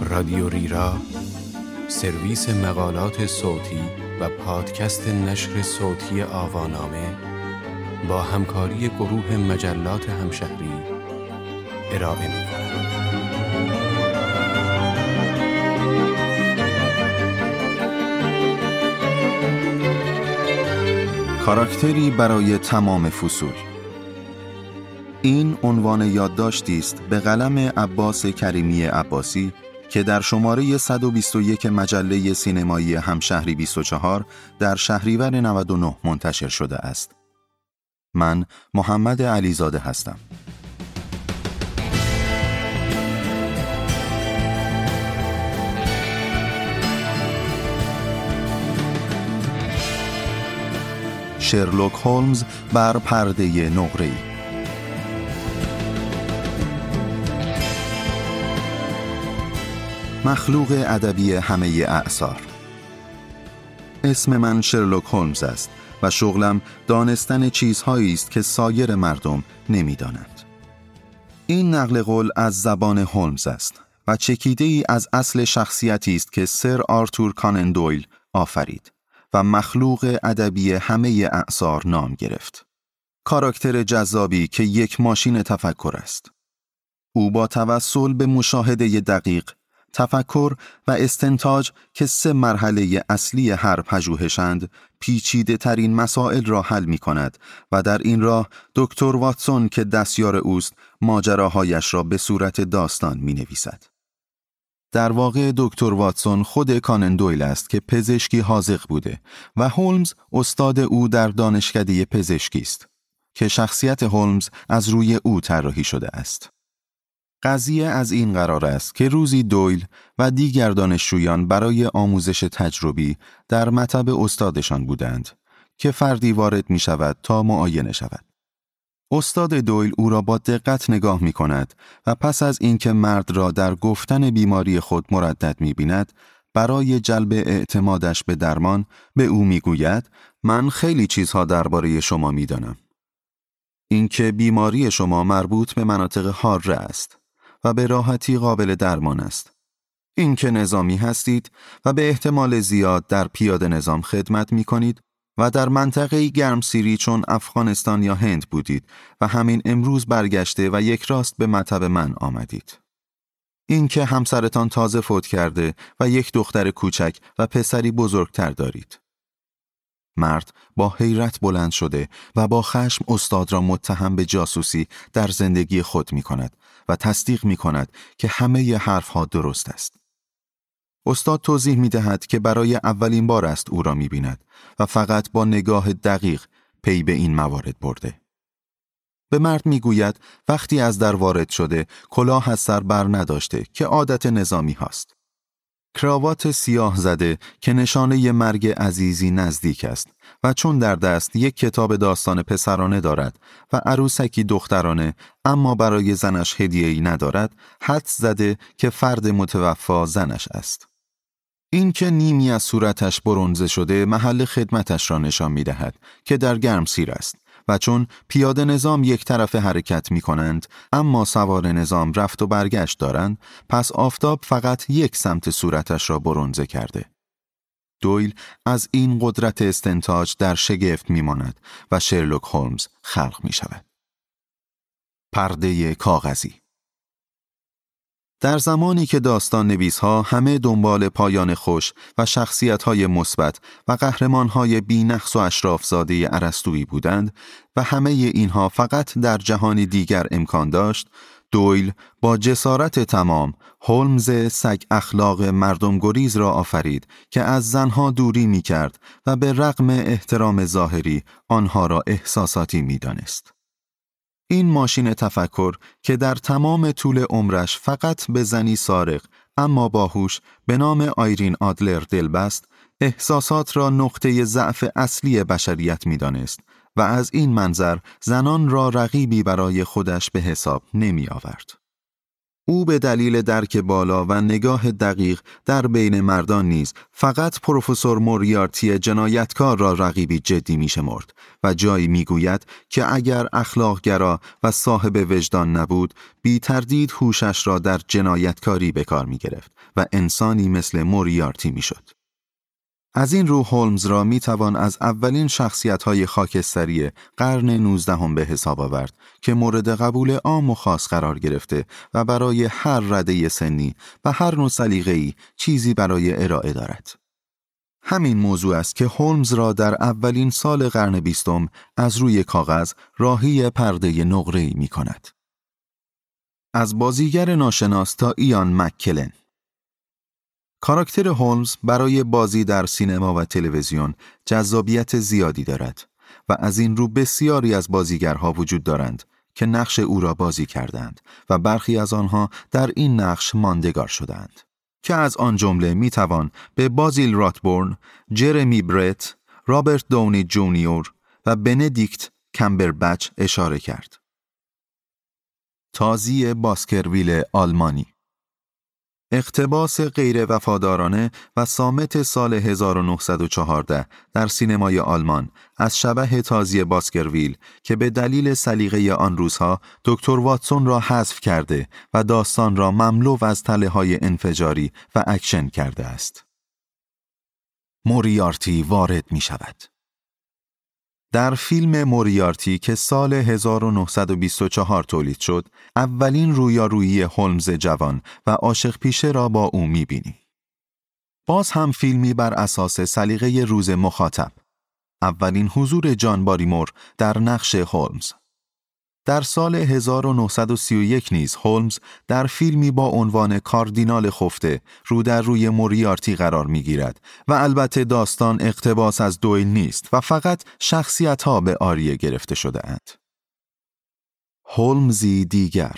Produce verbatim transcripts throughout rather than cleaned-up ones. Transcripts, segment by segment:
رادیو ریرا، سرویس مقالات صوتی و پادکست نشر صوتی آوانامه با همکاری گروه مجلات همشهری ارائه می‌دهد. کاراکتری برای تمام فصول. این عنوان یادداشتی است به قلم عباس کریمی عباسی که در شماره صد و بیست و یک مجله سینمایی همشهری بیست و چهار در شهریور نود و نه منتشر شده است. من محمد علیزاده هستم. شرلوک هولمز بر پرده نقره‌ای. مخلوق ادبی همه اعصار. اسم من شرلوک هولمز است و شغلم دانستن چیزهایی است که سایر مردم نمی‌دانند. این نقل قول از زبان هولمز است و چکیده‌ای از اصل شخصیتی است که سر آرتور کنان دویل آفرید و مخلوق ادبی همه اعصار نام گرفت. کاراکتر جذابی که یک ماشین تفکر است. او با توسل به مشاهده دقیق، تفکر و استنتاج که سه مرحله اصلی هر پژوهشند، پیچیده ترین مسائل را حل می کند و در این راه دکتر واتسون که دستیار اوست ماجراهایش را به صورت داستان می نویسد. در واقع دکتر واتسون خود کانندویل است که پزشکی حاذق بوده و هولمز استاد او در دانشکده پزشکی است که شخصیت هولمز از روی او طراحی شده است. قضیه از این قرار است که روزی دویل و دیگر دانشجویان برای آموزش تجربی در مطب استادشان بودند که فردی وارد می شود تا معاینه شود. استاد دویل او را با دقت نگاه می کند و پس از اینکه مرد را در گفتن بیماری خود مردد می بیند، برای جلب اعتمادش به درمان به او می گوید من خیلی چیزها درباره شما می دانم. اینکه بیماری شما مربوط به مناطق حاره است و به راحتی قابل درمان است. اینکه نظامی هستید و به احتمال زیاد در پیاده نظام خدمت می کنید و در منطقه گرمسیری چون افغانستان یا هند بودید و همین امروز برگشته و یک راست به مطب من آمدید. اینکه همسرتان تازه فوت کرده و یک دختر کوچک و پسری بزرگتر دارید. مرد با حیرت بلند شده و با خشم استاد را متهم به جاسوسی در زندگی خود می کند و تصدیق می کند که همه ی حرف ها درست است. استاد توضیح می دهد که برای اولین بار است او را می بیند و فقط با نگاه دقیق پی به این موارد برده. به مرد می گوید وقتی از در وارد شده کلاه از سر بر نداشته که عادت نظامی هاست. کراوات سیاه زده که نشانه مرگ عزیزی نزدیک است و چون در دست یک کتاب داستان پسرانه دارد و عروسکی دخترانه اما برای زنش هدیه‌ای ندارد، حدس زده که فرد متوفا زنش است. این که نیمی از صورتش برنزه شده محل خدمتش را نشان می دهد که در گرمسیر است و چون پیاده نظام یک طرف حرکت می کنند اما سوار نظام رفت و برگشت دارند، پس آفتاب فقط یک سمت صورتش را برنزه کرده. دویل از این قدرت استنتاج در شگفت می ماند و شرلوک هولمز خلق می شود. پرده کاغذی. در زمانی که داستان نویس‌ها همه دنبال پایان خوش و شخصیت‌های مثبت و قهرمان‌های بی‌نقص و اشراف‌زاده ارسطویی بودند و همه اینها فقط در جهان دیگر امکان داشت، دویل با جسارت تمام هولمز سگ اخلاق مردم گریز را آفرید که از زنها دوری می‌کرد و به رغم احترام ظاهری آنها را احساساتی می‌دانست. این ماشین تفکر که در تمام طول عمرش فقط به زنی سارق اما باهوش به نام آیرین آدلر دلبست، احساسات را نقطه ضعف اصلی بشریت می‌دانست و از این منظر زنان را رقیبی برای خودش به حساب نمی آورد. او به دلیل درک بالا و نگاه دقیق در بین مردان نیز فقط پروفسور موریارتی جنایتکار را رقیبی جدی می شمرد و جایی می گوید که اگر اخلاقگرا و صاحب وجدان نبود، بی تردید هوشش را در جنایتکاری به کار می گرفت و انسانی مثل موریارتی می شد. از این رو هولمز را می توان از اولین شخصیت‌های خاکستری قرن نوزدهم به حساب آورد که مورد قبول عام و خاص قرار گرفته و برای هر رده سنی و هر نوع سلیقه‌ای چیزی برای ارائه دارد. همین موضوع است که هولمز را در اولین سال قرن بیستم از روی کاغذ راهی پرده نقره‌ای می کند. از بازیگر ناشناس تا ایان مککلن. کاراکتر هولمز برای بازی در سینما و تلویزیون جذابیت زیادی دارد و از این رو بسیاری از بازیگرها وجود دارند که نقش او را بازی کردند و برخی از آنها در این نقش ماندگار شدند که از آن جمله می توان به بازیل راتبورن، جرمی برت، رابرت داونی جونیور و بنیدیکت کامبربچ اشاره کرد. تازی باسکرویل آلمانی. اقتباس غیر وفادارانه و صامت سال هزار و نهصد و چهارده در سینمای آلمان از شبح تازی باسکرویل که به دلیل سلیقه آن روزها دکتر واتسون را حذف کرده و داستان را مملو از تله‌های انفجاری و اکشن کرده است. موریارتی وارد می شود. در فیلم موریارتی که سال هزار و نهصد و بیست و چهار تولید شد، اولین رویارویی هولمز جوان و عاشق پیشه را با او می‌بینی. باز هم فیلمی بر اساس سلیقه روز مخاطب. اولین حضور جان بریمور در نقش هولمز. در سال هزار و نهصد و سی و یک نیز هولمز در فیلمی با عنوان کاردینال خفته رو در روی موریارتی قرار می‌گیرد و البته داستان اقتباس از دویل نیست و فقط شخصیت‌ها به آریه گرفته شده‌اند. هولمزی دیگر.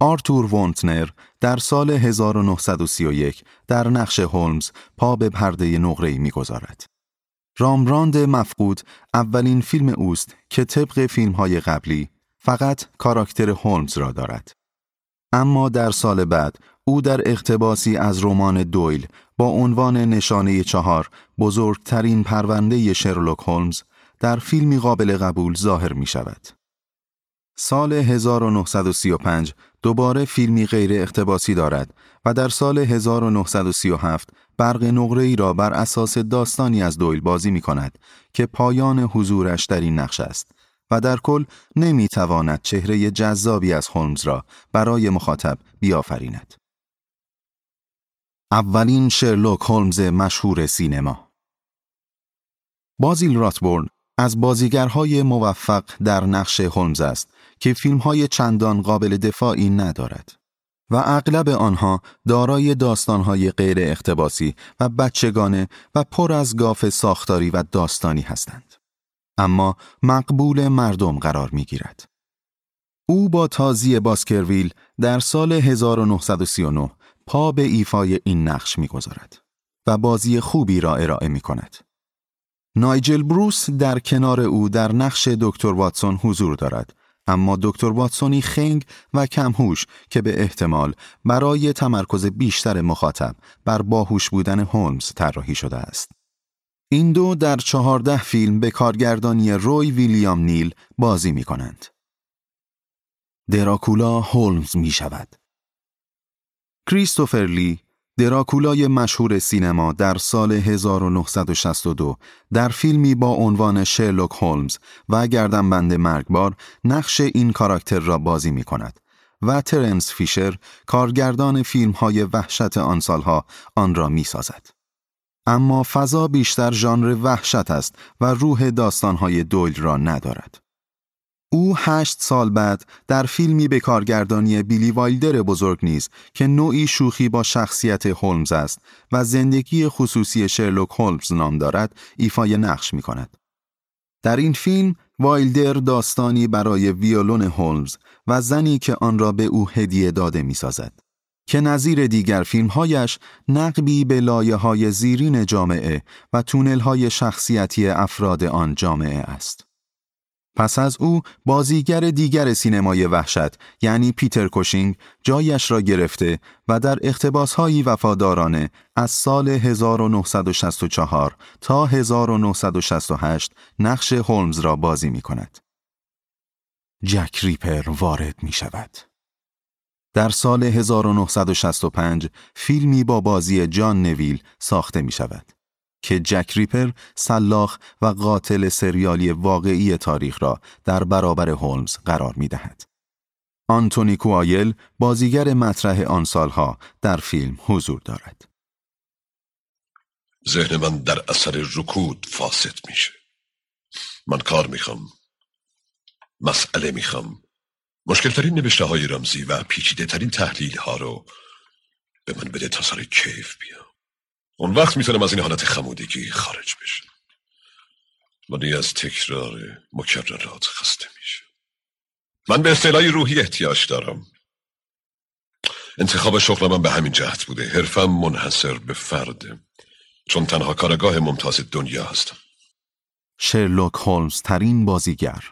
آرتور وونتنر در سال هزار و نهصد و سی و یک در نقش هولمز پا به پرده نقره‌ای می‌گذارد. رامراند مفقود اولین فیلم اوست که طبق فیلم‌های قبلی فقط کاراکتر هولمز را دارد. اما در سال بعد او در اقتباسی از رمان دویل با عنوان نشانه چهار بزرگترین پرونده شرلوک هولمز در فیلمی قابل قبول ظاهر می شود. سال هزار و نهصد و سی و پنج دوباره فیلمی غیر اقتباسی دارد و در سال هزار و نهصد و سی و هفت برق نقره‌ای را بر اساس داستانی از دویل بازی می کند که پایان حضورش در این نقش است و در کل نمی تواند چهره جذابی از هولمز را برای مخاطب بیافریند. اولین شرلوک هولمز مشهور سینما. بازیل راتبورن از بازیگرهای موفق در نقش هولمز است که فیلم‌های چندان قابل دفاعی ندارد و اغلب آنها دارای داستان‌های غیر اقتباسی و بچگانه و پر از گاف ساختاری و داستانی هستند، اما مقبول مردم قرار می‌گیرد. او با تازی باسکرویل در سال هزار و نهصد و سی و نه پا به ایفای این نقش می‌گذارد و بازی خوبی را ارائه می‌کند. نایجل بروس در کنار او در نقش دکتر واتسون حضور دارد، اما دکتر واتسونی خنگ و کمهوش که به احتمال برای تمرکز بیشتر مخاطب بر باهوش بودن هولمز طراحی شده است. این دو در چهارده فیلم به کارگردانی روی ویلیام نیل بازی می کنند. دراکولا هولمز می شود. کریستوفر لی، دراکولای مشهور سینما، در سال هزار و نهصد و شصت و دو در فیلمی با عنوان شرلوک هولمز و گردنبند مرگبار نقش این کاراکتر را بازی می کند و ترنس فیشر کارگردان فیلم‌های وحشت آن سالها آن را می سازد. اما فضا بیشتر ژانر وحشت است و روح داستان‌های دویل را ندارد. او هشت سال بعد در فیلمی به کارگردانی بیلی وایلدر بزرگ نیز که نوعی شوخی با شخصیت هولمز است و زندگی خصوصی شرلوک هولمز نام دارد ایفای نقش می کند. در این فیلم وایلدر داستانی برای ویولون هولمز و زنی که آن را به او هدیه داده می سازد که نظیر دیگر فیلمهایش نقبی به لایه‌های زیرین جامعه و تونل‌های شخصیتی افراد آن جامعه است. پس از او بازیگر دیگر سینمای وحشت یعنی پیتر کوشینگ جایش را گرفته و در اقتباس‌هایی وفادارانه از سال هزار و نهصد و شصت و چهار تا هزار و نهصد و شصت و هشت نقش هولمز را بازی می‌کند. جک ریپر وارد می‌شود. در سال هزار و نهصد و شصت و پنج فیلمی با بازی جان نویل ساخته می‌شود که جک ریپر سلاخ و قاتل سریالی واقعی تاریخ را در برابر هولمز قرار می دهد. آنتونی کوایل بازیگر مطرح آن سالها در فیلم حضور دارد. ذهن من در اثر رکود فاسد میشه. من کار میخوام. مسئله میخوام. مشکلترین نوشته های رمزی و پیچیده ترین تحلیل ها رو به من بده تا سر کیف بیام. اون وقت میتونم از این حالت خمودگی خارج بشم. من از تکرار مکررات خسته میشم. من به اصطلاح روحی احتیاج دارم. انتخاب شغل من به همین جهت بوده. حرفم منحصر به فرده، چون تنها کارگاه ممتاز دنیا هستم. شرلوک هولمز ترین بازیگر.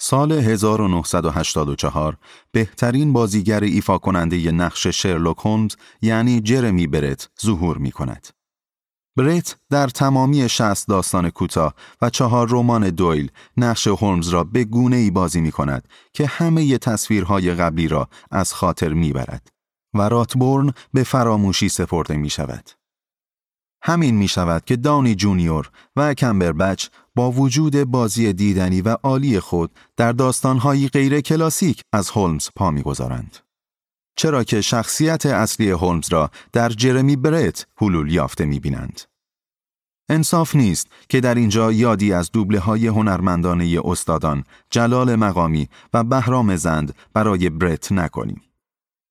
سال هزار و نهصد و هشتاد و چهار بهترین بازیگر ایفا کننده نقش شرلوک هولمز یعنی جرمی برت ظهور می کند. برت در تمامی شصت داستان کوتاه و چهار رمان دویل نقش هولمز را به گونه ای بازی می کند که همه ی تصویرهای قبلی را از خاطر می برد و راتبورن به فراموشی سپرده می شود. همین می شود که داونی جونیور و کامبربچ با وجود بازی دیدنی و عالی خود در داستان‌های غیر کلاسیک از هولمز پا می‌گذارند، چرا که شخصیت اصلی هولمز را در جرمی برت حلول یافته می‌بینند. انصاف نیست که در اینجا یادی از دوبله‌های هنرمندانه استادان جلال مقامی و بهرام زند برای برت نکنیم.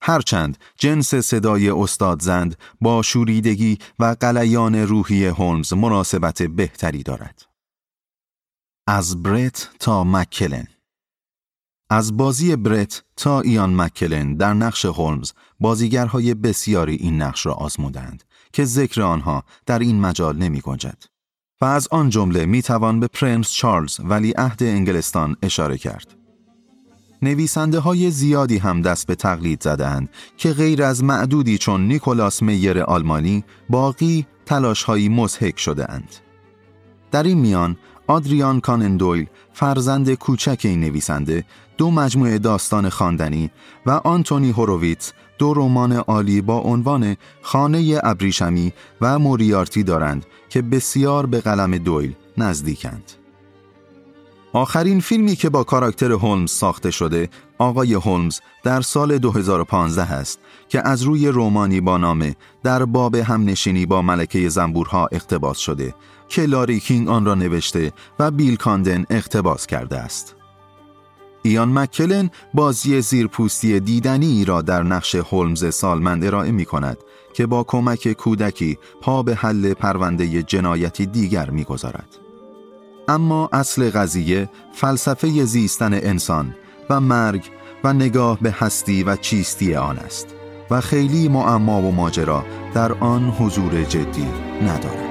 هرچند جنس صدای استاد زند با شوریدگی و غلیان روحی هولمز مناسبت بهتری دارد. از برت تا مککلن. از بازی برت تا ایان مککلن در نقش هولمز بازیگرهای بسیاری این نقش را آزمودند که ذکر آنها در این مجال نمی گنجد و از آن جمله می توان به پرنس چارلز ولیعهد انگلستان اشاره کرد. نویسنده های زیادی هم دست به تقلید زدند که غیر از معدودی چون نیکولاس میئر آلمانی باقی تلاش هایی مضحک شده اند. در این میان آدریان کانندویل فرزند کوچک این نویسنده دو مجموعه داستان خواندنی و آنتونی هرویتز دو رمان عالی با عنوان خانه ابریشمی و موریارتی دارند که بسیار به قلم دویل نزدیکند. آخرین فیلمی که با کاراکتر هولمز ساخته شده آقای هولمز در سال دو هزار و پانزده است که از روی رمانی با نام در باب همنشینی با ملکه زنبورها اقتباس شده که لاری کینگ آن را نوشته و بیل کاندن اقتباس کرده است. ایان مککلن بازی زیرپوستی دیدنی را در نقش هولمز سالمند ارائه می کند که با کمک کودکی پا به حل پرونده جنایتی دیگر می گذارد. اما اصل قضیه فلسفه زیستن انسان و مرگ و نگاه به هستی و چیستی آن است و خیلی معما و ماجرا در آن حضور جدی ندارد.